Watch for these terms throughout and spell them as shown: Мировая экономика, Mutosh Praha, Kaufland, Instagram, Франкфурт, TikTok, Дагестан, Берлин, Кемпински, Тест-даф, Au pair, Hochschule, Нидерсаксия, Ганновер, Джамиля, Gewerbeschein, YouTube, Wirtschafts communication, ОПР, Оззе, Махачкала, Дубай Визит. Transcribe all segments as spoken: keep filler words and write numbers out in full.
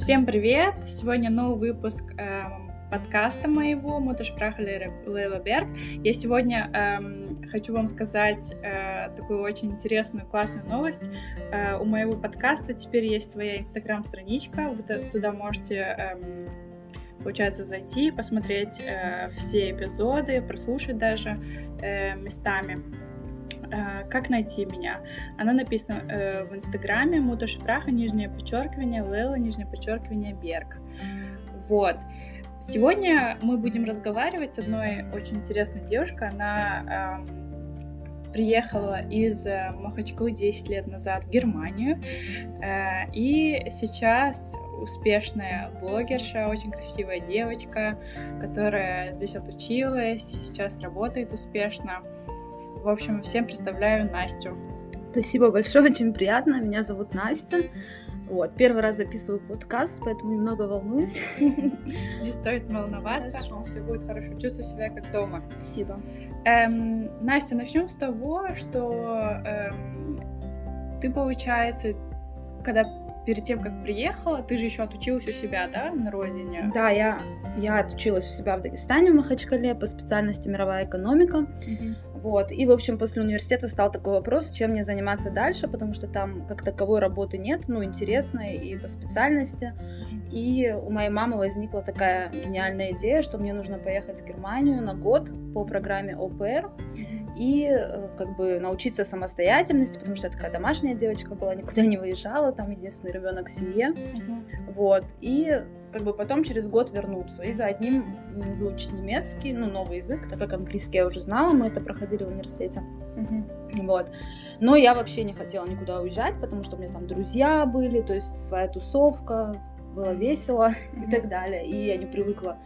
Всем привет! Сегодня новый выпуск эм, подкаста моего Mutosh Praha. Я сегодня эм, хочу вам сказать э, такую очень интересную, классную новость. Э, у моего подкаста теперь есть своя Instagram-страничка. Вы туда можете... Эм, Получается зайти, посмотреть э, все эпизоды, прослушать даже э, местами. Э, как найти меня? Она написана э, в Инстаграме Mutosh Praha, нижнее подчеркивание, Лела, нижнее подчеркивание, Берг. Вот. Сегодня мы будем разговаривать с одной очень интересной девушкой. Она э, приехала из Махачкалы десять лет назад в Германию. Э, и сейчас... успешная блогерша, очень красивая девочка, которая здесь отучилась, сейчас работает успешно. В общем, всем представляю Настю. Спасибо большое, очень приятно. Меня зовут Настя. Вот, первый раз записываю подкаст, поэтому немного волнуюсь. Не стоит волноваться, хорошо. Все будет хорошо, чувствую себя как дома. Спасибо. Эм, Настя, начнем с того, что эм, ты, получается, когда... перед тем, как приехала, ты же еще отучилась у себя, да, на родине? Да, я, я отучилась у себя в Дагестане, в Махачкале, по специальности мировая экономика. Угу. Вот. И, в общем, после университета стал такой вопрос, чем мне заниматься дальше, потому что там как таковой работы нет, ну, интересной и по специальности. И у моей мамы возникла такая гениальная идея, что мне нужно поехать в Германию на год по программе О П Р и как бы научиться самостоятельности, потому что я такая домашняя девочка была, никуда не выезжала, там единственный ребенок в семье. Uh-huh. Вот. И как бы потом через год вернуться и за одним выучить немецкий, ну, новый язык, так как английский я уже знала, мы это проходили в университете. Uh-huh. Вот. Но я вообще не хотела никуда уезжать, потому что у меня там друзья были, то есть своя тусовка, было весело uh-huh. и так далее. И я не привыкла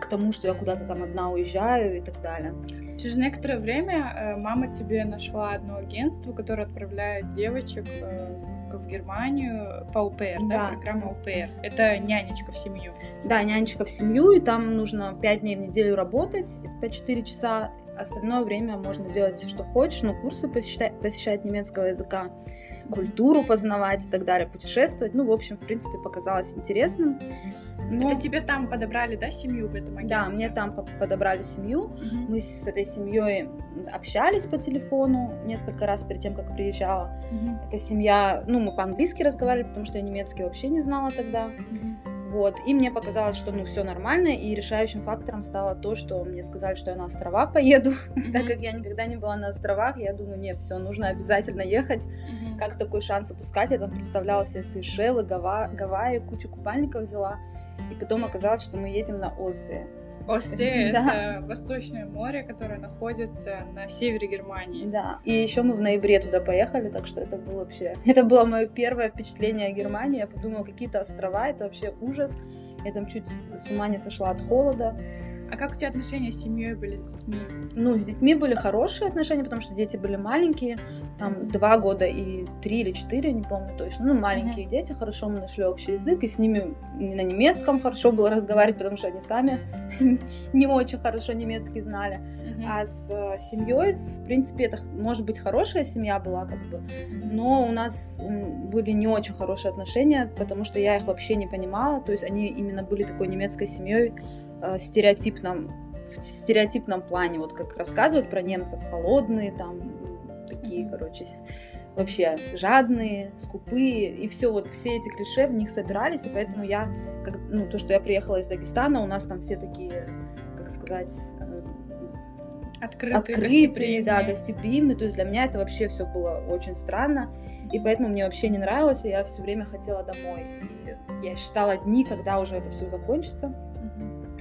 к тому, что я куда-то там одна уезжаю и так далее. Через некоторое время мама тебе нашла одно агентство, которое отправляет девочек в Германию по Au pair, да, да, программа Au pair. Это нянечка в семью. Да, нянечка в семью, и там нужно пять дней в неделю работать, по четыре часа. Остальное время можно делать, что хочешь, но курсы посещать, посещать немецкого языка, культуру познавать и так далее, путешествовать. Ну, в общем, в принципе, показалось интересным. Но... Это тебе там подобрали, да, семью в этом агентстве? Да, мне там подобрали семью. Mm-hmm. Мы с этой семьей общались по телефону несколько раз перед тем, как приезжала. Mm-hmm. Эта семья, ну, мы по-английски разговаривали, потому что я немецкий вообще не знала тогда. Mm-hmm. Вот. И мне показалось, что, ну, все нормально. И решающим фактором стало то, что мне сказали, что я на острова поеду. Mm-hmm. Так как я никогда не была на островах, я думаю, нет, все, нужно обязательно ехать. Mm-hmm. Как такой шанс упускать? Я там представляла себе Сейшелы, Гава... Гавайи, кучу купальников взяла. И потом оказалось, что мы едем на Оззе. Оззе да. Это Восточное море, которое находится на севере Германии. Да. И еще мы в ноябре туда поехали, так что это было вообще... Это было мое первое впечатление о Германии. Я подумала, какие-то острова, это вообще ужас. Я там чуть с ума не сошла от холода. А как у тебя отношения с семьей были, с детьми? Ну, с детьми были хорошие отношения, потому что дети были маленькие, там два года и три или четыре, не помню точно. Ну, маленькие mm-hmm. дети, хорошо, мы нашли общий язык, и с ними на немецком хорошо было разговаривать, потому что они сами не очень хорошо немецкий знали. Mm-hmm. А с семьей, в принципе, это, может быть, хорошая семья была, как бы, но у нас были не очень хорошие отношения, потому что я их вообще не понимала, то есть они именно были такой немецкой семьей, стереотипном, в стереотипном плане, вот как рассказывают про немцев, холодные там, такие, mm-hmm. короче, вообще жадные, скупые, и все, вот все эти клише в них собирались, и поэтому я, как, ну, то, что я приехала из Дагестана, у нас там все такие, как сказать, открытые, открытые гостеприимные. Да, гостеприимные, то есть для меня это вообще все было очень странно, и поэтому мне вообще не нравилось, и я все время хотела домой, и я считала дни, когда уже это все закончится.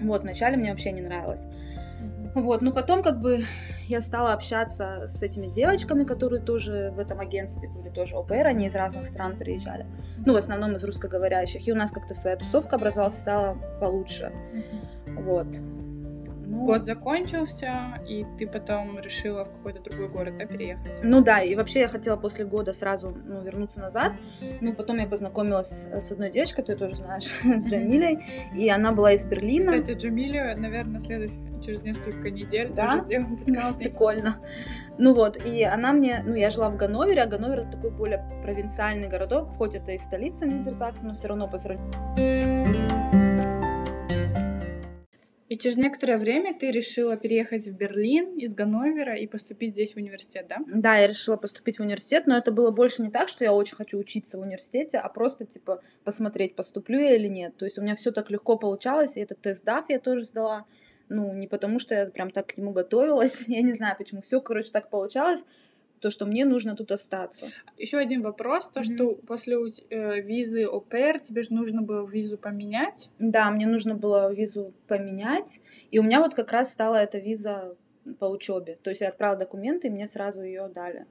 Вот, вначале мне вообще не нравилось. Mm-hmm. Вот, но потом как бы я стала общаться с этими девочками, которые тоже в этом агентстве были, тоже О П Р, они из разных стран приезжали. Mm-hmm. Ну, в основном из русскоговорящих. И у нас как-то своя тусовка образовалась, стала получше. Mm-hmm. Вот. Ну... Год закончился, и ты потом решила в какой-то другой город, да, переехать? Ну да, и вообще я хотела после года сразу, ну, вернуться назад, но потом я познакомилась с одной девочкой, ты тоже знаешь, с Джамилей, и она была из Берлина. Кстати, Джамилю, наверное, следующий через несколько недель, да? Тоже сделаем подкаст. Да, прикольно. Ну вот, и она мне, ну я жила в Ганновере, а Ганновер — это такой более провинциальный городок, хоть это и столица Нидерсаксии, но все равно по сравнению. И через некоторое время ты решила переехать в Берлин из Ганновера и поступить здесь в университет, да? Да, я решила поступить в университет, но это было больше не так, что я очень хочу учиться в университете, а просто, типа, посмотреть, поступлю я или нет. То есть у меня все так легко получалось, и этот тест-даф я тоже сдала. Ну, не потому что я прям так к нему готовилась, я не знаю почему. Все, короче, так получалось, то, что мне нужно тут остаться. Еще один вопрос, то, mm-hmm. что после э, визы Au pair тебе же нужно было визу поменять? Да, мне нужно было визу поменять, и у меня вот как раз стала эта виза по учебе. То есть я отправила документы, и мне сразу ее дали.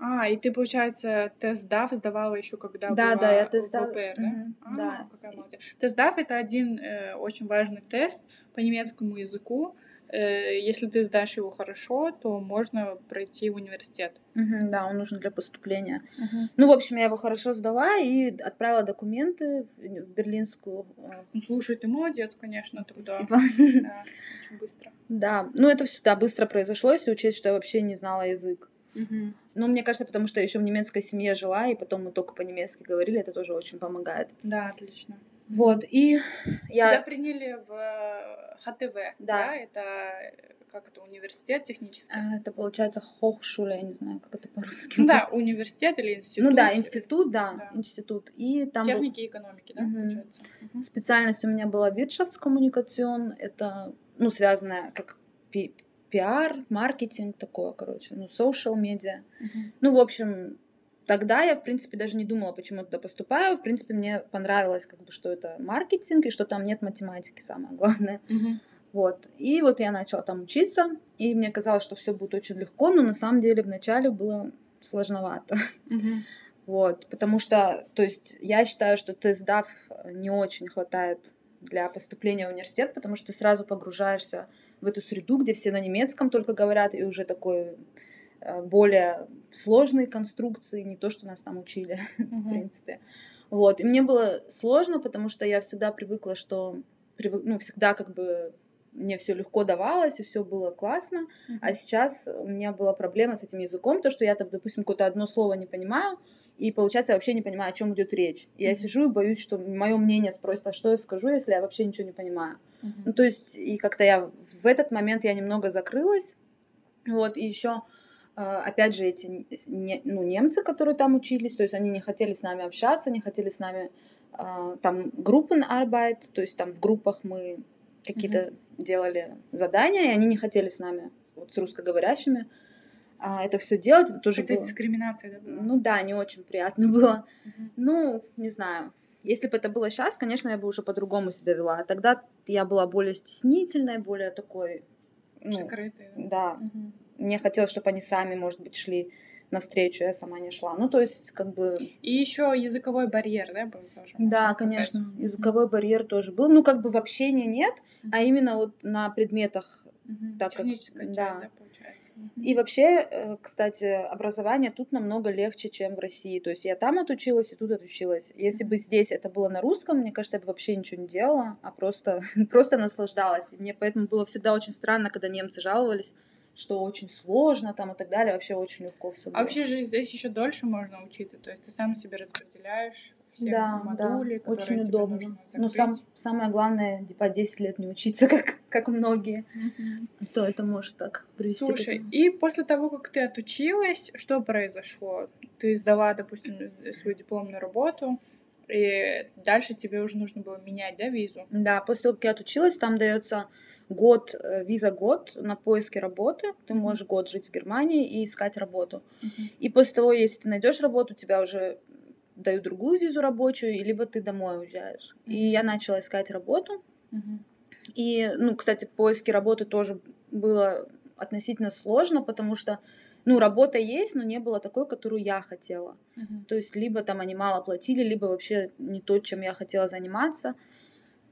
А, и ты, получается, тест-даф сдавала еще когда да, была да, я тест-даф... в ОПР, да? Mm-hmm. А, да. Какая молодец. Тест-даф — это один э, очень важный тест по немецкому языку. Если ты сдашь его хорошо, то можно пройти в университет. Uh-huh, да, он нужен для поступления. Uh-huh. Ну, в общем, я его хорошо сдала и отправила документы в берлинскую. Ну, слушай, ты молодец, конечно, тогда. Спасибо. Да, очень быстро. Да, ну это всё, да, быстро произошло, если учесть, что я вообще не знала язык. Uh-huh. Ну, мне кажется, потому что я еще в немецкой семье жила, и потом мы только по-немецки говорили, это тоже очень помогает. Да, отлично. Вот, и я... Тебя приняли в ха тэ вэ, да? да? Это, как это, университет технический? Это, получается, Hochschule, я не знаю, как это по-русски. Ну, да, университет или институт. Ну да, институт, да, да. институт. И там техники был... и экономики, да, угу. получается? Угу. Специальность у меня была Wirtschafts communication, это, ну, связанная как пи- пиар, маркетинг, такое, короче, ну, social media. Угу. Ну, в общем... Тогда я, в принципе, даже не думала, почему я туда поступаю. В принципе, мне понравилось, как бы, что это маркетинг и что там нет математики, самое главное. Uh-huh. Вот. И вот я начала там учиться, и мне казалось, что все будет очень легко, но на самом деле вначале было сложновато. Uh-huh. Вот. Потому что, то есть, я считаю, что тест-даф не очень хватает для поступления в университет, потому что ты сразу погружаешься в эту среду, где все на немецком только говорят, и уже такой... более сложные конструкции, не то, что нас там учили, uh-huh. в принципе. Вот. И мне было сложно, потому что я всегда привыкла, что... Привык, ну, всегда как бы мне все легко давалось, и все было классно. Uh-huh. А сейчас у меня была проблема с этим языком, то, что я, там, допустим, какое-то одно слово не понимаю, и, получается, я вообще не понимаю, о чем идет речь. И uh-huh. я сижу и боюсь, что мое мнение спросят, а что я скажу, если я вообще ничего не понимаю. Uh-huh. Ну, то есть, и как-то я... В этот момент я немного закрылась. Вот. И еще опять же, эти ну, немцы, которые там учились, то есть они не хотели с нами общаться, не хотели с нами там группенарбайт, то есть там в группах мы какие-то uh-huh. делали задания, и они не хотели с нами, вот с русскоговорящими, это все делать. Это тоже это было... дискриминация, да, была? Ну да, не очень приятно было. Uh-huh. Ну, не знаю. Если бы это было сейчас, конечно, я бы уже по-другому себя вела. А тогда я была более стеснительной, более такой... Ну, закрытой. Да. да. Uh-huh. Мне хотелось, чтобы они сами, может быть, шли навстречу, я сама не шла. Ну, то есть, как бы... И еще языковой барьер, да, был тоже? Да, конечно, сказать. языковой mm-hmm. барьер тоже был. Ну, как бы в общении нет, mm-hmm. а именно вот на предметах. Mm-hmm. Так техническая как, часть, да. да, получается. Mm-hmm. И вообще, кстати, образование тут намного легче, чем в России. То есть я там отучилась и тут отучилась. Если mm-hmm. бы здесь это было на русском, мне кажется, я бы вообще ничего не делала, а просто, просто наслаждалась. И мне поэтому было всегда очень странно, когда немцы жаловались, что очень сложно там и так далее, вообще очень легко все было. А вообще же здесь еще дольше можно учиться, то есть ты сам себе распределяешь все да, модули, да, которые очень удобно. Тебе нужно закрыть. Ну, сам, самое главное, по десять лет не учиться, как, как многие, mm-hmm. то это может так привести Слушай, к этому. И после того, как ты отучилась, что произошло? Ты сдала, допустим, свою дипломную работу, и дальше тебе уже нужно было менять, да, визу? Да, после того, как я отучилась, там дается год, виза год на поиске работы. Ты можешь год жить в Германии и искать работу. Uh-huh. И после того, если ты найдешь работу, тебя уже дают другую визу рабочую, и либо ты домой уезжаешь. Uh-huh. И я начала искать работу. Uh-huh. И, ну, кстати, поиски работы тоже было относительно сложно, потому что, ну, работа есть, но не было такой, которую я хотела. Uh-huh. То есть либо там они мало платили, либо вообще не то, чем я хотела заниматься.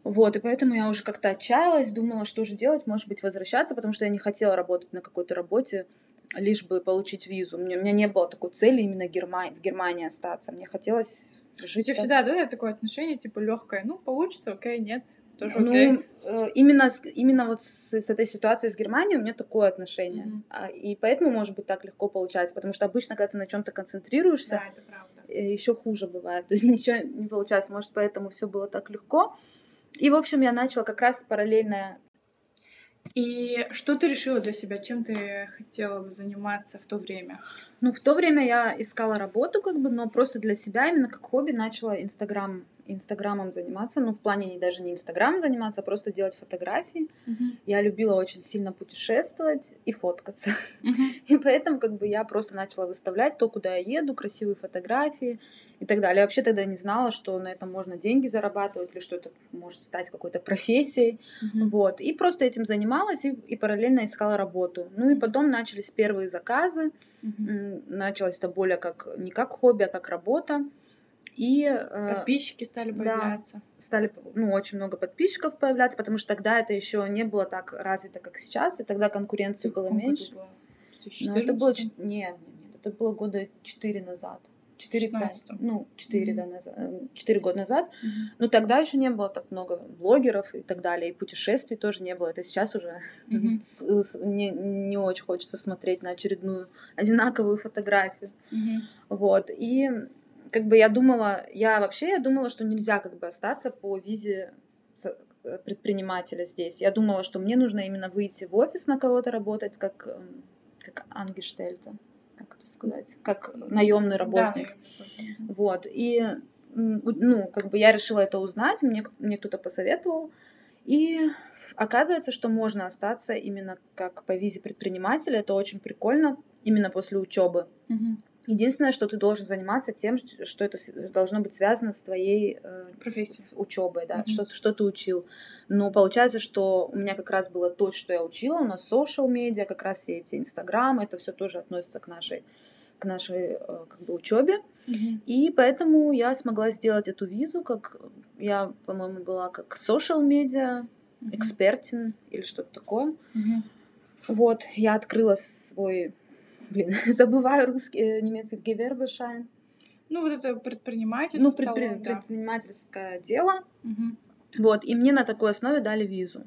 Вот, и поэтому я уже как-то отчаялась, думала, что же делать, может быть, возвращаться, потому что я не хотела работать на какой-то работе, лишь бы получить визу. У меня, у меня не было такой цели именно Герма... в Германии остаться, мне хотелось жить. У тебя всегда, да, такое отношение, типа, легкое, ну, получится, окей, нет, Тоже ну, okay. именно, именно вот с, с этой ситуацией с Германией у меня такое отношение. Mm-hmm. И поэтому, может быть, так легко получается. Потому что обычно, когда ты на чем-то концентрируешься, да, это правда. Еще хуже бывает. То есть ничего не получается. Может, поэтому все было так легко. И, в общем, я начала как раз параллельно. И что ты решила для себя? Чем ты хотела бы заниматься в то время? Ну, в то время я искала работу, как бы, но просто для себя, именно как хобби, начала Инстаграм. Инстаграмом заниматься, ну, в плане даже не Инстаграмом заниматься, а просто делать фотографии. Uh-huh. Я любила очень сильно путешествовать и фоткаться. Uh-huh. И поэтому, как бы, я просто начала выставлять то, куда я еду, красивые фотографии и так далее. Я вообще тогда не знала, что на этом можно деньги зарабатывать или что это может стать какой-то профессией. Uh-huh. Вот. И просто этим занималась и, и параллельно искала работу. Ну, и потом начались первые заказы. Uh-huh. Началось это более как, не как хобби, а как работа. И подписчики стали появляться. Да, стали, ну, очень много подписчиков появляться, потому что тогда это еще не было так развито, как сейчас, и тогда конкуренции было меньше. Было? Но это было нет, нет, нет, это было года четыре назад. четыре-пять, ну, четыре, mm-hmm. да, назад, четыре года назад. Mm-hmm. Но тогда еще не было так много блогеров и так далее, и путешествий тоже не было. Это сейчас уже mm-hmm. с, с, не, не очень хочется смотреть на очередную одинаковую фотографию. Mm-hmm. Вот, и... Как бы я думала, я вообще я думала, что нельзя как бы остаться по визе предпринимателя здесь. Я думала, что мне нужно именно выйти в офис на кого-то работать, как, как Ангештельта, как это сказать, как наемный работник. Да. Вот. И ну, как бы я решила это узнать, мне, мне кто-то посоветовал. И оказывается, что можно остаться именно как по визе предпринимателя. Это очень прикольно, именно после учебы. Угу. Единственное, что ты должен заниматься тем, что это должно быть связано с твоей э, учебой, да, mm-hmm. что, что ты учил. Но получается, что у меня как раз было то, что я учила, у нас social media, как раз все эти Instagram, это все тоже относится к нашей, к нашей э, как бы учебе. Mm-hmm. И поэтому я смогла сделать эту визу, как я, по-моему, была как social media, mm-hmm. экспертин или что-то такое. Mm-hmm. Вот, я открыла свой... Блин, забываю русский, немецкий Gewerbeschein. Ну, вот это предпринимательство. Ну, предпри- да. предпринимательское дело. Угу. Вот, и мне на такой основе дали визу.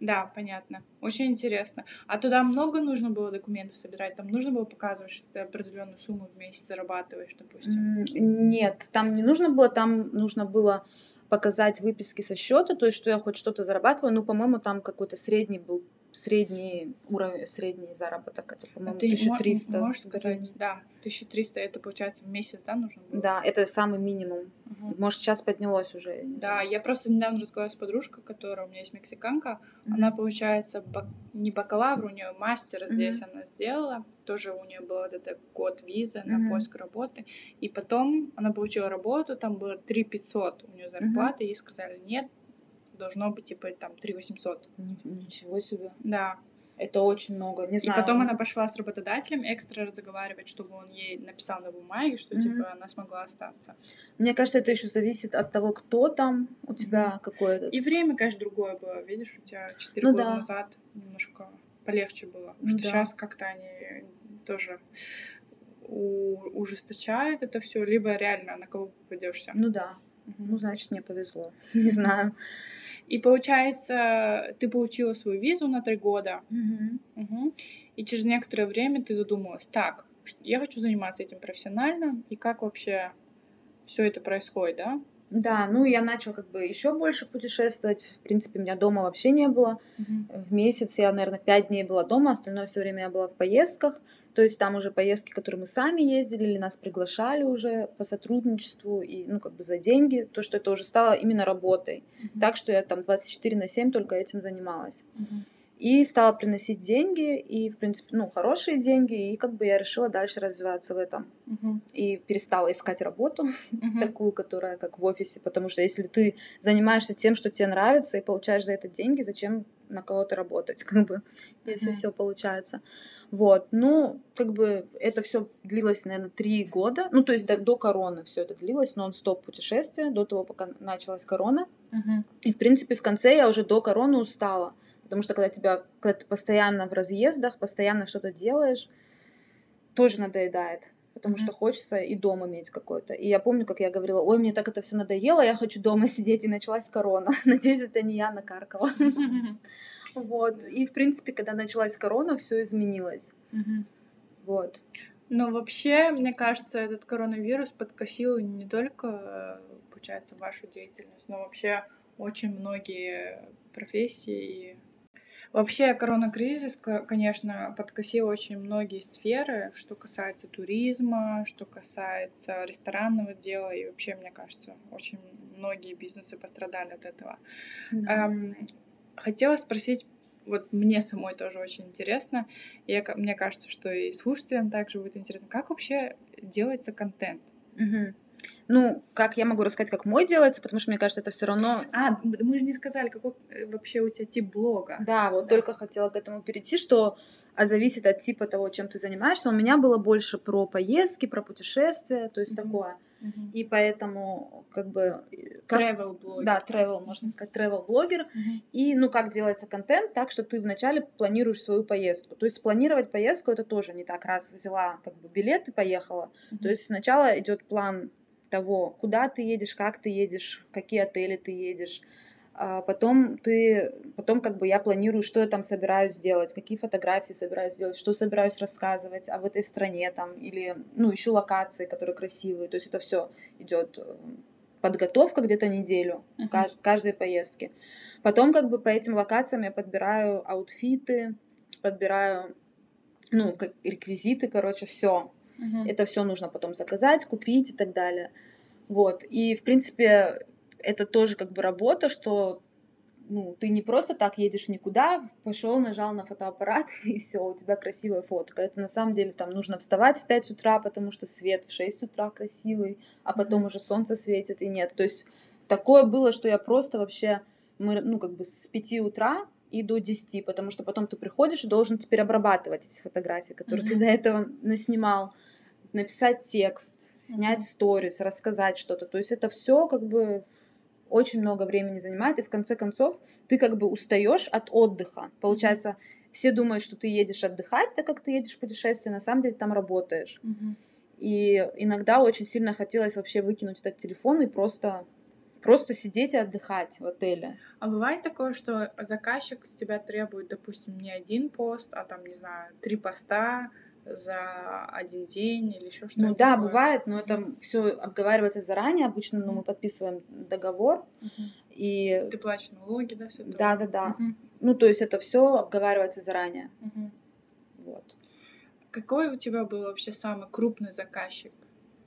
Да, понятно. Очень интересно. А туда много нужно было документов собирать? Там нужно было показывать, что ты определенную сумму в месяц зарабатываешь, допустим? Нет, там не нужно было. Там нужно было показать выписки со счета, то есть, что я хоть что-то зарабатываю. Ну, по-моему, там какой-то средний был. Средний уровень, средний заработок, это, по-моему, ты тысяча триста. Можешь сказать, да, тысяча триста, это, получается, в месяц, да, нужно было? Да, это самый минимум. Угу. Может, сейчас поднялось уже. Я да, знаю. Я просто недавно разговаривала с подружкой, которая у меня есть мексиканка, угу. Она, получается, бак... не бакалавр, у нее мастер здесь угу. она сделала, тоже у нее был вот этот год визы на угу. поиск работы, и потом она получила работу, там было три тысячи пятьсот у нее зарплаты, угу. Ей сказали, нет, должно быть, типа, там, три тысячи восемьсот. Ничего себе. Да. Это очень много. Не знаю. И потом она пошла с работодателем экстра разговаривать, чтобы он ей написал на бумаге, что, mm-hmm. типа, она смогла остаться. Мне кажется, это еще зависит от того, кто там у тебя mm-hmm. какое-то. И время, конечно, другое было. Видишь, у тебя четыре ну, года да. назад немножко полегче было. Ну, что да. сейчас как-то они тоже ужесточают это все, либо реально на кого попадешься. Ну да. Ну, значит, мне повезло. Не знаю. И получается, ты получила свою визу на три года, uh-huh. Uh-huh. и через некоторое время ты задумалась, так, я хочу заниматься этим профессионально, и как вообще все это происходит, да? Да, ну я начала как бы еще больше путешествовать, в принципе, меня дома вообще не было, uh-huh. в месяц я, наверное, пять дней была дома, остальное все время я была в поездках, то есть там уже поездки, которые мы сами ездили, или нас приглашали уже по сотрудничеству, и, ну, как бы за деньги, то, что это уже стало именно работой. Uh-huh. Так что я там двадцать четыре на семь только этим занималась. Uh-huh. И стала приносить деньги, и, в принципе, ну, хорошие деньги, и как бы я решила дальше развиваться в этом. Uh-huh. И перестала искать работу, uh-huh. такую, которая как в офисе, потому что если ты занимаешься тем, что тебе нравится, и получаешь за это деньги, зачем на кого-то работать, как бы, если uh-huh. все получается. Вот, ну, как бы это все длилось, наверное, три года, ну, то есть до, до короны все это длилось, нон-стоп путешествие, до того, пока началась корона. Uh-huh. И, в принципе, в конце я уже до короны устала. Потому что когда, тебя, когда ты постоянно в разъездах, постоянно что-то делаешь, тоже надоедает. потому что хочется и дом иметь какой-то. И я помню, как я говорила, ой, мне так это все надоело, я хочу дома сидеть, и началась корона. Надеюсь, это не я накаркала. Вот. И, в принципе, когда началась корона, все изменилось. Вот. Но вообще, мне кажется, этот коронавирус подкосил не только, получается, вашу деятельность, но вообще очень многие профессии. Вообще, коронакризис, конечно, подкосил очень многие сферы, что касается туризма, что касается ресторанного дела, и вообще, мне кажется, очень многие бизнесы пострадали от этого. Да. Хотела спросить, вот мне самой тоже очень интересно, и мне кажется, что и слушателям также будет интересно, как вообще делается контент? Угу. Ну, как я могу рассказать, как мой делается, потому что, мне кажется, это все равно... А, мы же не сказали, какой вообще у тебя тип блога. Да, вот да. Только хотела к этому перейти, что а зависит от типа того, чем ты занимаешься. У меня было больше про поездки, про путешествия, то есть mm-hmm. такое. Mm-hmm. И поэтому как бы... Как... Travel-блогер. Да, travel, можно mm-hmm. сказать, travel-блогер. Mm-hmm. И, ну, как делается контент? Так, что ты вначале планируешь свою поездку. То есть спланировать поездку — это тоже не так. Раз взяла как бы билет и поехала. Mm-hmm. То есть сначала идет план... того, куда ты едешь, как ты едешь, какие отели ты едешь. А потом ты, потом как бы я планирую, что я там собираюсь делать, какие фотографии собираюсь делать, что собираюсь рассказывать об этой стране там, или, ну, ищу локации, которые красивые. То есть это все идет подготовка где-то неделю uh-huh. к каждой поездке. Потом как бы по этим локациям я подбираю аутфиты, подбираю, ну, как реквизиты, короче, все. Uh-huh. Это все нужно потом заказать, купить и так далее. Вот. И, в принципе, это тоже как бы работа, что, ну, ты не просто так едешь никуда, пошел, нажал на фотоаппарат, и все, у тебя красивая фотка. Это на самом деле там нужно вставать в пять утра, потому что свет в шесть утра красивый, а потом uh-huh. уже солнце светит, и нет. То есть такое было, что я просто вообще, мы, ну, как бы с пяти утра и до десяти, потому что потом ты приходишь и должен теперь обрабатывать эти фотографии, которые uh-huh. ты до этого наснимал. Написать текст, снять сторис, mm-hmm. рассказать что-то. То есть это все как бы очень много времени занимает, и в конце концов ты как бы устаешь от отдыха. Получается, все думают, что ты едешь отдыхать, так как ты едешь в путешествие, на самом деле там работаешь. Mm-hmm. И иногда очень сильно хотелось вообще выкинуть этот телефон и просто, просто сидеть и отдыхать в отеле. А бывает такое, что заказчик с тебя требует, допустим, не один пост, а там, не знаю, три поста, за один день или еще что-то. Ну да, такое. Бывает, но это mm-hmm. все обговаривается заранее обычно, но ну, мы подписываем договор mm-hmm. и. Ты платишь налоги, да, все это? Да, да, да. Mm-hmm. Ну, то есть это все обговаривается заранее. Mm-hmm. Вот. Какой у тебя был вообще самый крупный заказчик?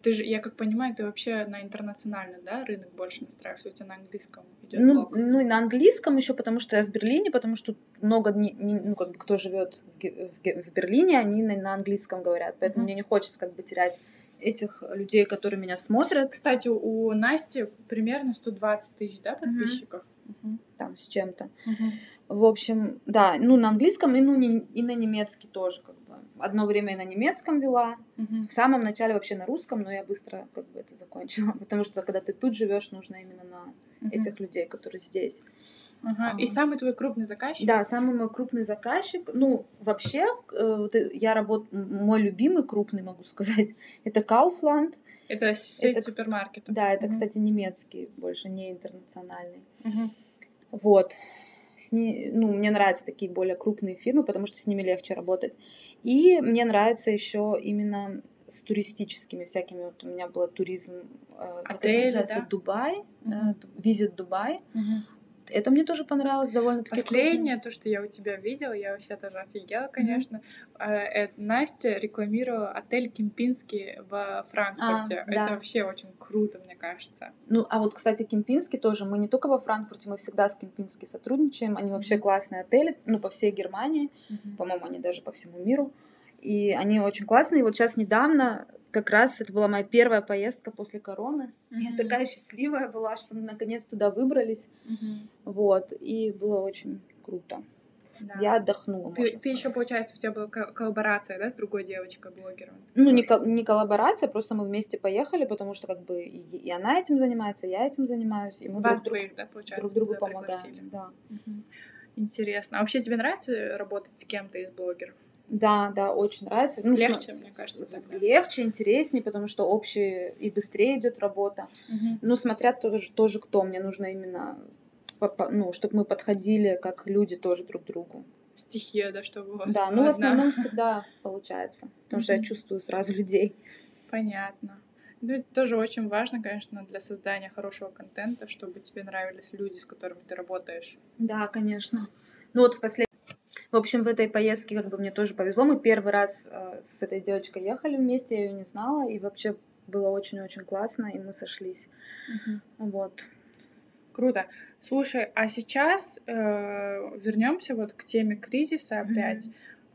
Ты же, я как понимаю, ты вообще на интернациональный, да, рынок больше настраиваешься, у тебя на английском идет блог. Ну, ну и на английском еще, потому что я в Берлине, потому что много дней, ну как бы кто живет в, в, в Берлине, они на, на английском говорят, поэтому mm-hmm. мне не хочется как бы терять этих людей, которые меня смотрят. Кстати, у Насти примерно сто двадцать тысяч, да, подписчиков? Mm-hmm. Там с чем-то. Mm-hmm. В общем, да, ну на английском и, ну, не, и на немецкий тоже как бы. Одно время и на немецком вела, mm-hmm. в самом начале вообще на русском, но я быстро как бы это закончила, потому что когда ты тут живешь, нужно именно на mm-hmm. этих людей, которые здесь. Ага. А, и самый твой крупный заказчик? Да, самый мой крупный заказчик. Ну, вообще, я работаю, мой любимый крупный, могу сказать, это Kaufland. Это сеть это, супермаркетов. Да, это, угу. кстати, немецкий, больше не интернациональный. Угу. Вот. С не, ну, мне нравятся такие более крупные фирмы, потому что с ними легче работать. И мне нравится еще именно с туристическими всякими. Вот у меня был туризм, отель, называется, да? Дубай, Визит Дубай. Это мне тоже понравилось довольно-таки. Последнее, круто. То, что я у тебя видела, я вообще тоже офигела, конечно. Mm-hmm. Настя рекламировала отель Кемпински во Франкфурте. А, это да. Вообще очень круто, мне кажется. Ну, а вот, кстати, Кемпински тоже. Мы не только во Франкфурте, мы всегда с Кемпински сотрудничаем. Они вообще mm-hmm. классные отели, ну, по всей Германии. Mm-hmm. По-моему, они даже по всему миру. И они очень классные. И вот сейчас недавно... Как раз это была моя первая поездка после короны. Mm-hmm. Я такая счастливая была, что мы наконец туда выбрались. Mm-hmm. Вот. И было очень круто. Да. Я отдохнула. Ты, ты еще, получается, у тебя была коллаборация, да, с другой девочкой-блогером? Ну, не, кол- не коллаборация, просто мы вместе поехали, потому что, как бы, и, и она этим занимается, и я этим занимаюсь. И мы Вас друг, твоих, да, получается, друг другу помогаем. Да. Mm-hmm. Интересно. А вообще тебе нравится работать с кем-то из блогеров? Да, да, очень нравится. Ну, легче, с... мне кажется. Тогда. Легче, интереснее, потому что общее и быстрее идет работа. Угу. Ну, смотря тоже, тоже кто. Мне нужно именно, ну, чтобы мы подходили как люди тоже друг к другу. Стихия, да, чтобы у вас да, была. Да, ну, в основном всегда получается, потому угу. что я чувствую сразу людей. Понятно. Ну, это тоже очень важно, конечно, для создания хорошего контента, чтобы тебе нравились люди, с которыми ты работаешь. Да, конечно. Ну, вот в последнем... В общем, в этой поездке как бы мне тоже повезло. Мы первый раз э, с этой девочкой ехали вместе, я ее не знала, и вообще было очень-очень классно, и мы сошлись. Угу. Вот. Круто. Слушай, а сейчас э, вернемся вот к теме кризиса опять.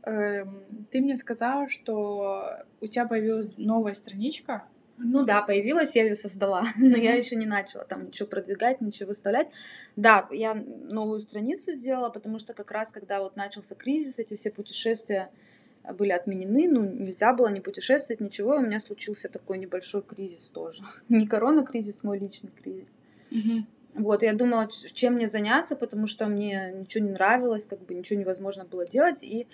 Угу. Э, ты мне сказала, что у тебя появилась новая страничка. Ну да, появилась, я ее создала, но я еще не начала там ничего продвигать, ничего выставлять. Да, я новую страницу сделала, потому что как раз, когда вот начался кризис, эти все путешествия были отменены, ну нельзя было ни путешествовать, ничего, и у меня случился такой небольшой кризис тоже. Не корона-кризис, мой личный кризис. Угу. Вот, я думала, чем мне заняться, потому что мне ничего не нравилось, как бы ничего невозможно было делать, и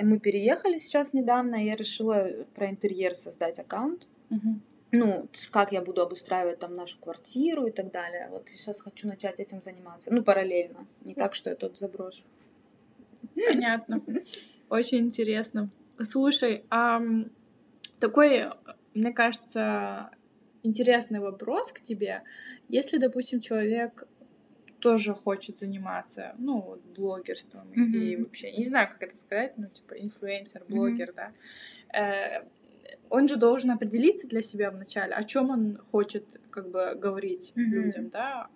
мы переехали сейчас недавно, и я решила про интерьер создать аккаунт. Угу. Ну, как я буду обустраивать там нашу квартиру и так далее. Вот сейчас хочу начать этим заниматься. Ну, параллельно. Не так, что я тут заброшу. Понятно. Очень интересно. Слушай, а такой, мне кажется, интересный вопрос к тебе. Если, допустим, человек тоже хочет заниматься, ну, вот, блогерством mm-hmm. и вообще, не знаю, как это сказать, ну, типа, инфлюенсер, блогер, mm-hmm. да, он же должен определиться для себя вначале, о чем он хочет, как бы, говорить mm-hmm. людям, да,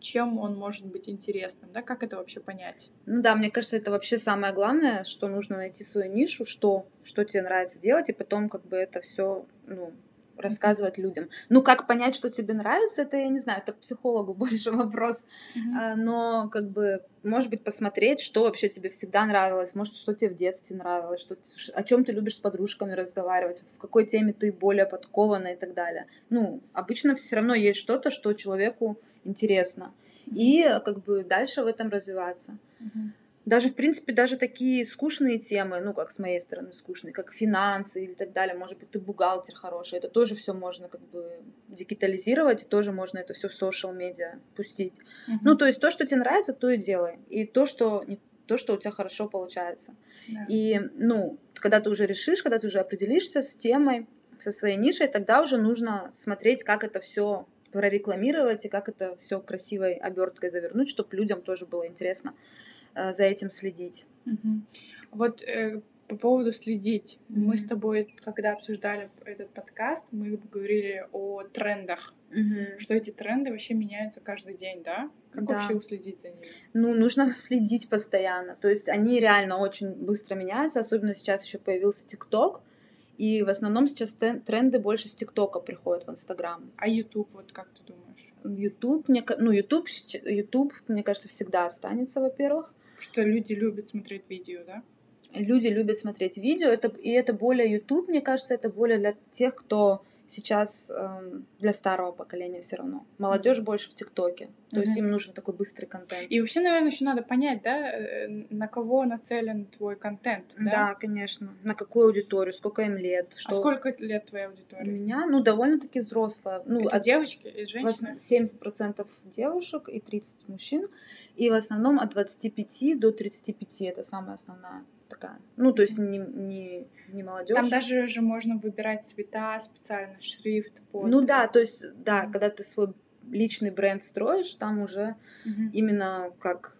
чем он может быть интересным, да, как это вообще понять? Ну да, мне кажется, это вообще самое главное, что нужно найти свою нишу, что, что тебе нравится делать, и потом, как бы, это все, ну, рассказывать mm-hmm. людям. Ну, как понять, что тебе нравится, это, я не знаю, это психологу больше вопрос, mm-hmm. но, как бы, может быть, посмотреть, что вообще тебе всегда нравилось, может, что тебе в детстве нравилось, что, о чем ты любишь с подружками разговаривать, в какой теме ты более подкована и так далее. Ну, обычно все равно есть что-то, что человеку интересно, mm-hmm. и, как бы, дальше в этом развиваться. Mm-hmm. Даже, в принципе, даже такие скучные темы, ну, как с моей стороны скучные, как финансы или так далее, может быть, ты бухгалтер хороший, это тоже все можно как бы дигитализировать, и тоже можно это все в социал-медиа пустить. Uh-huh. Ну, то есть то, что тебе нравится, то и делай, и то, что, не, то, что у тебя хорошо получается. Yeah. И, ну, когда ты уже решишь, когда ты уже определишься с темой, со своей нишей, тогда уже нужно смотреть, как это все прорекламировать, и как это все красивой оберткой завернуть, чтобы людям тоже было интересно за этим следить. Угу. Вот э, по поводу следить. Mm-hmm. Мы с тобой, когда обсуждали этот подкаст, мы говорили о трендах, mm-hmm. что эти тренды вообще меняются каждый день, да? Как да. вообще уследить за ними? Ну, нужно следить постоянно. То есть они реально очень быстро меняются, особенно сейчас еще появился TikTok, и в основном сейчас тренды больше с ТикТока приходят в Инстаграм. А Ютуб, вот как ты думаешь? Ютуб, мне, ну, YouTube, YouTube, мне кажется, всегда останется, во-первых. Что люди любят смотреть видео, да? Люди любят смотреть видео, это, и это более YouTube, мне кажется, это более для тех, кто сейчас э, для старого поколения все равно. Молодежь mm-hmm. больше в ТикТоке, то mm-hmm. есть им нужен такой быстрый контент. И вообще, наверное, еще надо понять, да, на кого нацелен твой контент, да? Да, конечно. На какую аудиторию, сколько им лет. Что... А сколько лет твоя аудитория? У меня, ну, довольно-таки взрослая. Ну, это от... девочки и женщины? семьдесят процентов девушек и тридцать процентов мужчин. И в основном от двадцати пяти до тридцати пяти, это самая основная. Такая. Ну, то есть не, не, не молодежь. Там даже же можно выбирать цвета, специально шрифт. Под... Ну да, то есть, да, mm-hmm. когда ты свой личный бренд строишь, там уже mm-hmm. именно как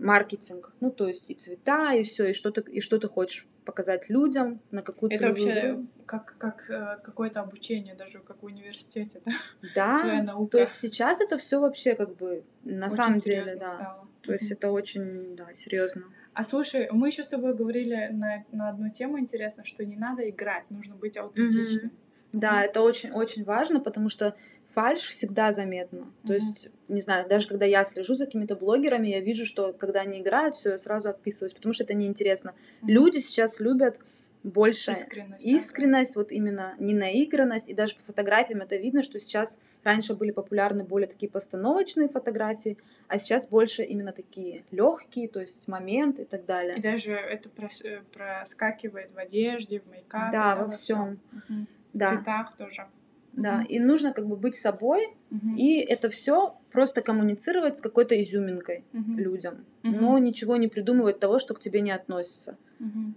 маркетинг. Ну, то есть и цвета, и все, и что ты, и что ты хочешь показать людям, на какую целевую. Это вообще как, как какое-то обучение, даже как в университете, да? Да, своя наука. То есть сейчас это все вообще как бы на очень самом деле, да. Стало. То есть mm-hmm. это очень, да, серьезно. А слушай, мы еще с тобой говорили на, на одну тему интересно, что не надо играть, нужно быть аутентичным. Mm-hmm. Да, mm-hmm. это очень-очень важно, потому что фальшь всегда заметна. Mm-hmm. То есть, не знаю, даже когда я слежу за какими-то блогерами, я вижу, что когда они играют, все, я сразу отписываюсь, потому что это неинтересно. Mm-hmm. Люди сейчас любят больше искренность, искренность да, вот именно не наигранность. И даже по фотографиям это видно, что сейчас раньше были популярны более такие постановочные фотографии, а сейчас больше именно такие легкие, то есть момент и так далее. И даже это прос- проскакивает в одежде, в мейкапе. Да, во всем. Угу. Да. В цветах тоже. Да, угу. И нужно как бы быть собой, угу. И это все просто коммуницировать с какой-то изюминкой угу. людям, угу. но ничего не придумывать того, что к тебе не относится. Угу.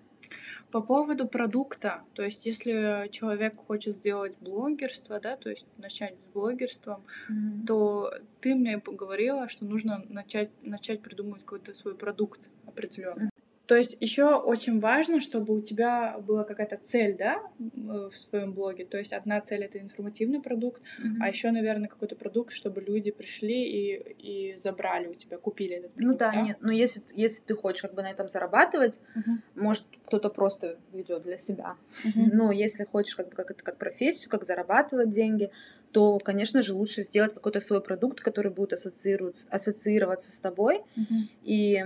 По поводу продукта, то есть если человек хочет сделать блогерство, да, то есть начать с блогерством, mm-hmm. то ты мне говорила, что нужно начать, начать придумывать какой-то свой продукт определенный. Mm-hmm. То есть еще очень важно, чтобы у тебя была какая-то цель, да, в своем блоге. То есть одна цель — это информативный продукт, mm-hmm. а еще, наверное, какой-то продукт, чтобы люди пришли и, и забрали у тебя, купили этот продукт. Ну да, да? нет, но если, если ты хочешь как бы на этом зарабатывать, mm-hmm. может, кто-то просто ведет для себя. Uh-huh. Но если хочешь как бы как это как профессию, как зарабатывать деньги, то, конечно же, лучше сделать какой-то свой продукт, который будет ассоциироваться с тобой uh-huh. и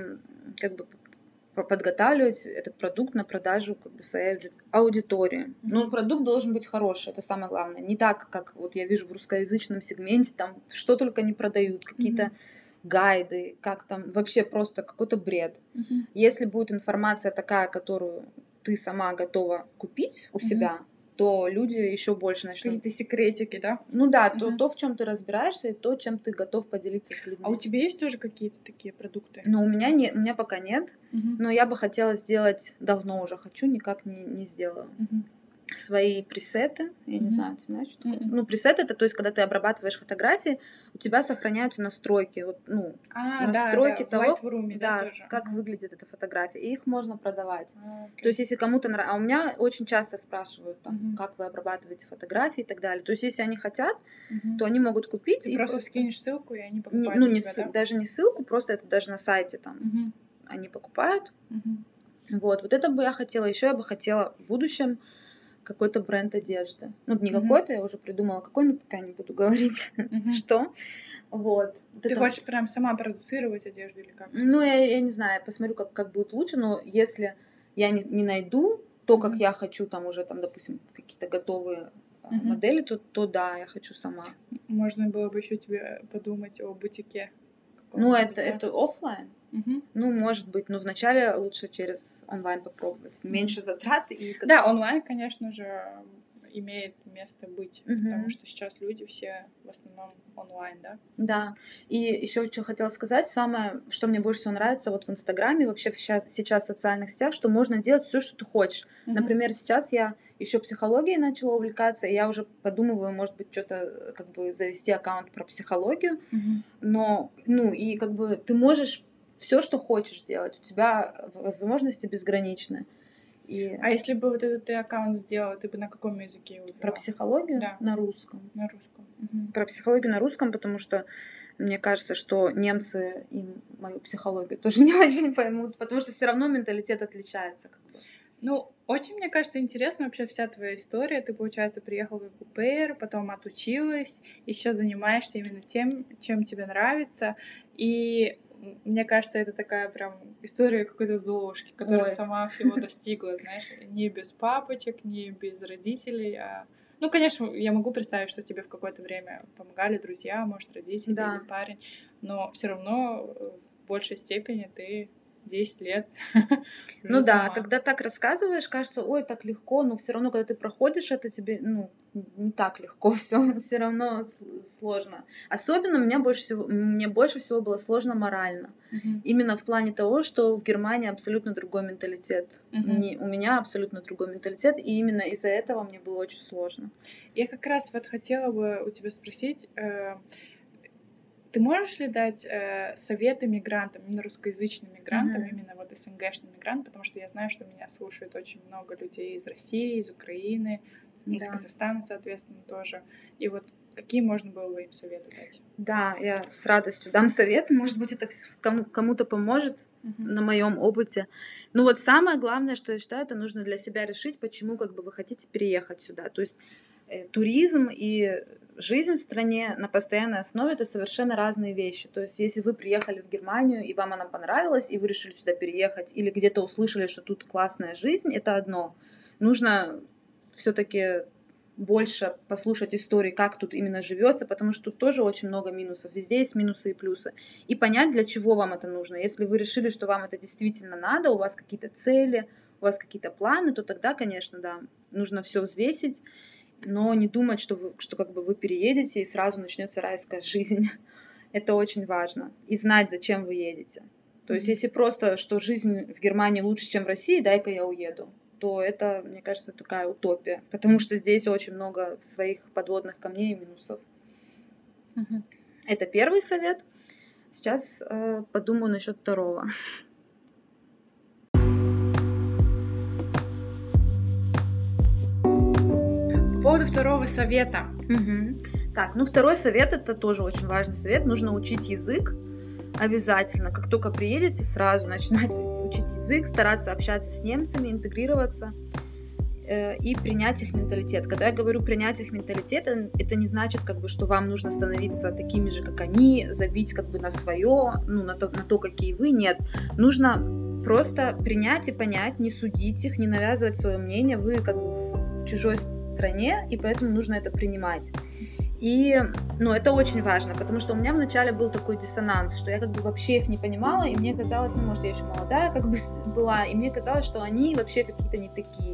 как бы подготавливать этот продукт на продажу как бы своей аудитории. Uh-huh. Но продукт должен быть хороший, это самое главное. Не так, как вот я вижу в русскоязычном сегменте, там что только не продают, какие-то uh-huh. гайды, как там, вообще просто какой-то бред. Uh-huh. Если будет информация такая, которую ты сама готова купить у uh-huh. себя, то люди еще больше начнут. Какие-то секретики, да? Ну да, uh-huh. то, то, в чем ты разбираешься, и то, чем ты готов поделиться с людьми. А у тебя есть тоже какие-то такие продукты? Ну, у меня, не, у меня пока нет, uh-huh. но я бы хотела сделать, давно уже хочу, никак не, не сделала. Uh-huh. Свои пресеты, я mm-hmm. не знаю, ты знаешь, что такое? Mm-hmm. Ну, пресеты — это, то есть, когда ты обрабатываешь фотографии, у тебя сохраняются настройки, вот, ну, а, настройки да, да, того, room, да, да, как mm-hmm. выглядит эта фотография, и их можно продавать. Okay. То есть, если кому-то нравится, а у меня очень часто спрашивают, там, mm-hmm. как вы обрабатываете фотографии и так далее. То есть, если они хотят, mm-hmm. то они могут купить. Ты и просто, просто скинешь ссылку, и они покупают. Не, ну, не тебя, ссыл... да? даже не ссылку, просто это даже на сайте там mm-hmm. они покупают. Mm-hmm. Вот, вот это бы я хотела. Еще я бы хотела в будущем какой-то бренд одежды. Ну, не mm-hmm. какой-то, я уже придумала какой, но пока не буду говорить, mm-hmm. что. Вот. Ты это... хочешь прям сама продуцировать одежду или как? Ну, я, я не знаю, я посмотрю, как, как будет лучше, но если я не, не найду то, как mm-hmm. я хочу, там уже, там, допустим, какие-то готовые mm-hmm. модели, то, то да, я хочу сама. Можно было бы еще тебе подумать о бутике. Ну, это, это офлайн. Угу. Ну, может быть, но вначале лучше через онлайн попробовать. Меньше затрат. И да, онлайн, конечно же, имеет место быть, угу. потому что сейчас люди все в основном онлайн, да? Да. И еще что хотела сказать, самое, что мне больше всего нравится вот в Инстаграме, вообще сейчас в социальных сетях, что можно делать все, что ты хочешь. Угу. Например, сейчас я еще психологией начала увлекаться, и я уже подумываю, может быть, что-то как бы завести аккаунт про психологию, угу. но, ну, и как бы ты можешь все, что хочешь делать, у тебя возможности безграничны. И... А если бы вот этот ты аккаунт сделала, ты бы на каком языке его вела? Про психологию? Да. На русском. На русском. Угу. Про психологию на русском, потому что мне кажется, что немцы им мою психологию тоже не очень поймут, потому что все равно менталитет отличается. Как бы. Ну, очень, мне кажется, интересна вообще вся твоя история. Ты, получается, приехала как ОПР, потом отучилась, еще занимаешься именно тем, чем тебе нравится. И мне кажется, это такая прям история какой-то Золушки, которая Ой. сама всего достигла, знаешь, не без папочек, не без родителей, а... Ну, конечно, я могу представить, что тебе в какое-то время помогали друзья, может, родители да. или парень, но все равно в большей степени ты... десять лет. Ну да, когда так рассказываешь, кажется, ой, так легко, но все равно, когда ты проходишь это, тебе, ну, не так легко все, все равно сложно. Особенно мне больше всего, мне больше всего было сложно морально. Uh-huh. Именно в плане того, что в Германии абсолютно другой менталитет. Uh-huh. Не, у меня абсолютно другой менталитет, и именно из-за этого мне было очень сложно. Я как раз вот хотела бы у тебя спросить, э- ты можешь ли дать э, советы мигрантам, именно русскоязычным мигрантам, mm-hmm. именно вот эс эн гэшным мигрантам, потому что я знаю, что меня слушают очень много людей из России, из Украины, mm-hmm. из Казахстана, соответственно, тоже. И вот какие можно было бы им советы дать? Да, я с радостью дам советы, может быть, это кому- кому-то поможет mm-hmm. на моем опыте. Ну вот самое главное, что я считаю, это нужно для себя решить, почему как бы вы хотите переехать сюда. То есть э, туризм и жизнь в стране на постоянной основе — это совершенно разные вещи. То есть, если вы приехали в Германию, и вам она понравилась, и вы решили сюда переехать, или где-то услышали, что тут классная жизнь, это одно. нужно все-таки больше послушать истории, как тут именно живется, потому что тут тоже очень много минусов, везде есть минусы и плюсы, и понять, для чего вам это нужно. Если вы решили, что вам это действительно надо, у вас какие-то цели, у вас какие-то планы, то тогда, конечно, да, нужно все взвесить, но не думать, что, вы, что как бы вы переедете и сразу начнется райская жизнь. Это очень важно, и знать, зачем вы едете. То есть, если просто, что жизнь в Германии лучше, чем в России, дай-ка я уеду, то это, мне кажется, такая утопия, потому что здесь очень много своих подводных камней и минусов. Угу. Это первый совет. Сейчас э, подумаю насчет второго. По поводу второго совета. Угу. Так, ну второй совет, это тоже очень важный совет, нужно учить язык. Обязательно, как только приедете, сразу начинать учить язык, стараться общаться с немцами, интегрироваться э, и принять их менталитет. Когда я говорю принять их менталитет, это не значит, как бы, что вам нужно становиться такими же, как они, забить как бы на свое, ну, на то, на то, какие вы. Нет, нужно просто принять и понять, не судить их, не навязывать свое мнение. Вы как бы в чужой стране, и поэтому нужно это принимать. И, ну, это очень важно, потому что у меня вначале был такой диссонанс, что я как бы вообще их не понимала, и мне казалось, ну, может, я еще молодая как бы была, и мне казалось, что они вообще какие-то не такие.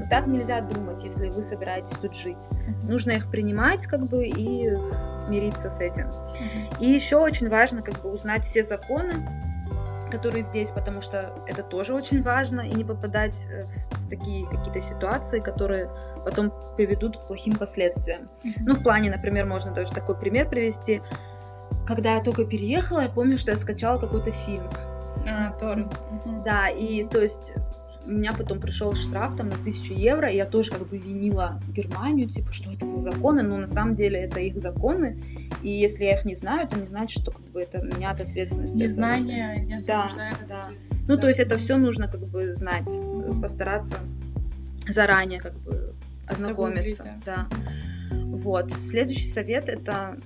Но так нельзя думать, если вы собираетесь тут жить. Нужно их принимать как бы и мириться с этим. И еще очень важно как бы узнать все законы, которые здесь, потому что это тоже очень важно, и не попадать в такие какие-то ситуации, которые потом приведут к плохим последствиям. Ну, в плане, например, можно даже такой пример привести. Когда я только переехала, я помню, что я скачала какой-то фильм. А, Тор. Да, и то есть у меня потом пришел штраф там на тысячу евро, и я тоже как бы винила Германию, типа, что это за законы, но на самом деле это их законы, и если я их не знаю, то не значит, что как бы это меня от ответственности. Незнание не освобождает от ответственности. Ну, то есть это все нужно как бы знать, mm-hmm. постараться заранее как бы ознакомиться. Загуглить, да. Да. Вот. Следующий совет, это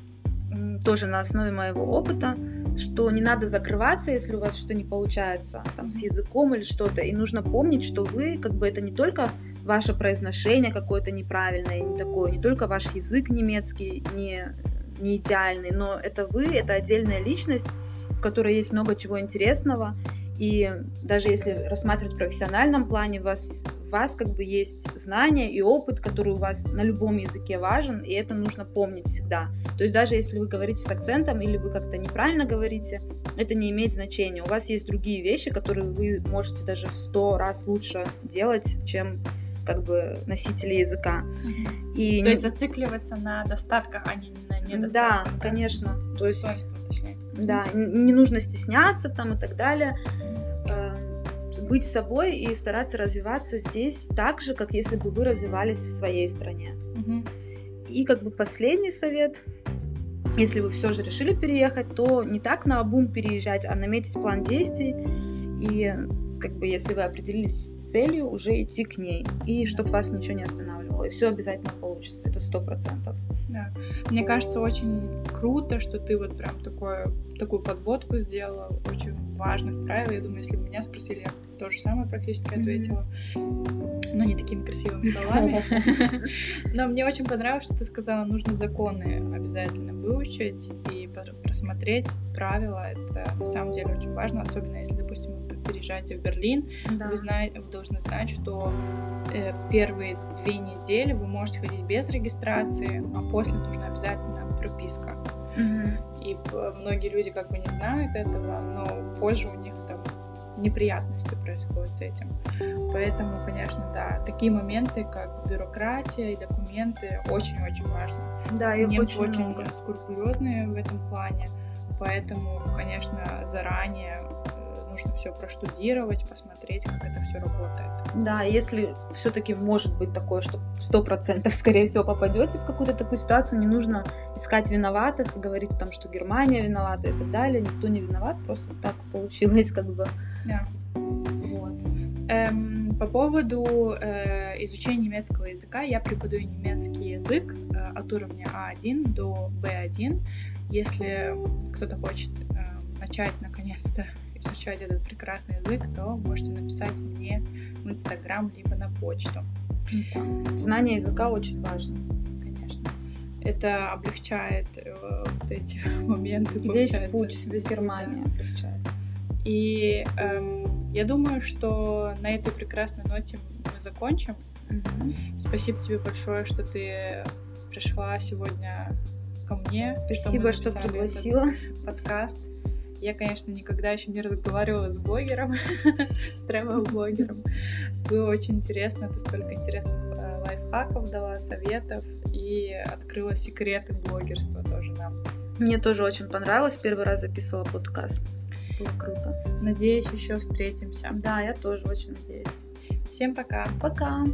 тоже на основе моего опыта, что не надо закрываться, если у вас что-то не получается там, с языком или что-то. И нужно помнить, что вы, как бы, это не только ваше произношение какое-то неправильное, не такое, не только ваш язык немецкий не, не идеальный, но это вы, это отдельная личность, в которой есть много чего интересного. И даже если рассматривать в профессиональном плане, у вас, у вас как бы есть знания и опыт, который у вас на любом языке важен, и это нужно помнить всегда. То есть даже если вы говорите с акцентом или вы как-то неправильно говорите, это не имеет значения. У вас есть другие вещи, которые вы можете даже в сто раз лучше делать, чем как бы носители языка. Mm-hmm. И То не... есть зацикливаться на достатках, а не на недостатках. Да, конечно. То есть... Да, не нужно стесняться там и так далее, быть собой и стараться развиваться здесь так же, как если бы вы развивались в своей стране. Угу. И как бы последний совет, если вы все же решили переехать, то не так наобум переезжать, а наметить план действий и как бы если вы определились с целью, уже идти к ней, и чтобы вас ничего не останавливало, и все обязательно получится, это сто процентов. Да, мне кажется, очень круто, что ты вот прям такое, такую подводку сделала, очень важных правил, я думаю, если бы меня спросили, я бы то же самое практически ответила, mm-hmm. но не такими красивыми словами, но мне очень понравилось, что ты сказала, нужно законы обязательно выучить и просмотреть правила, это на самом деле очень важно, особенно если, допустим, переезжаете в Берлин, да. вы, знаете, вы должны знать, что э, первые две недели вы можете ходить без регистрации, а после нужна обязательно прописка. Угу. И э, многие люди как бы не знают этого, но позже у них там неприятности происходят с этим. Поэтому, конечно, да, такие моменты, как бюрократия и документы, очень-очень важны. Да, и немцы очень, очень скрупулезные в этом плане, поэтому, конечно, заранее нужно все проштудировать, посмотреть, как это все работает. Да, если все-таки может быть такое, что сто процентов, скорее всего, попадете в какую-то такую ситуацию, не нужно искать виноватых и говорить, там, что Германия виновата и так далее. Никто не виноват, просто так получилось как бы. Да. Вот. Эм, по поводу э, изучения немецкого языка, я преподаю немецкий язык э, от уровня А один до Бэ один. Если кто-то хочет э, начать наконец-то изучать этот прекрасный язык, то можете написать мне в Instagram либо на почту. Знание языка очень важно. Конечно. Это облегчает э, вот эти моменты. Весь путь, весь Германия да. облегчает. И э, я думаю, что на этой прекрасной ноте мы закончим. Mm-hmm. Спасибо тебе большое, что ты пришла сегодня ко мне. Спасибо, что, что пригласила. Подкаст. Я, конечно, никогда еще не разговаривала с блогером, с travel-блогером. Было очень интересно, ты столько интересных лайфхаков дала, советов и открыла секреты блогерства тоже нам. Мне тоже очень понравилось, первый раз записывала подкаст. Было круто. Надеюсь, еще встретимся. Да, я тоже очень надеюсь. Всем пока. Пока.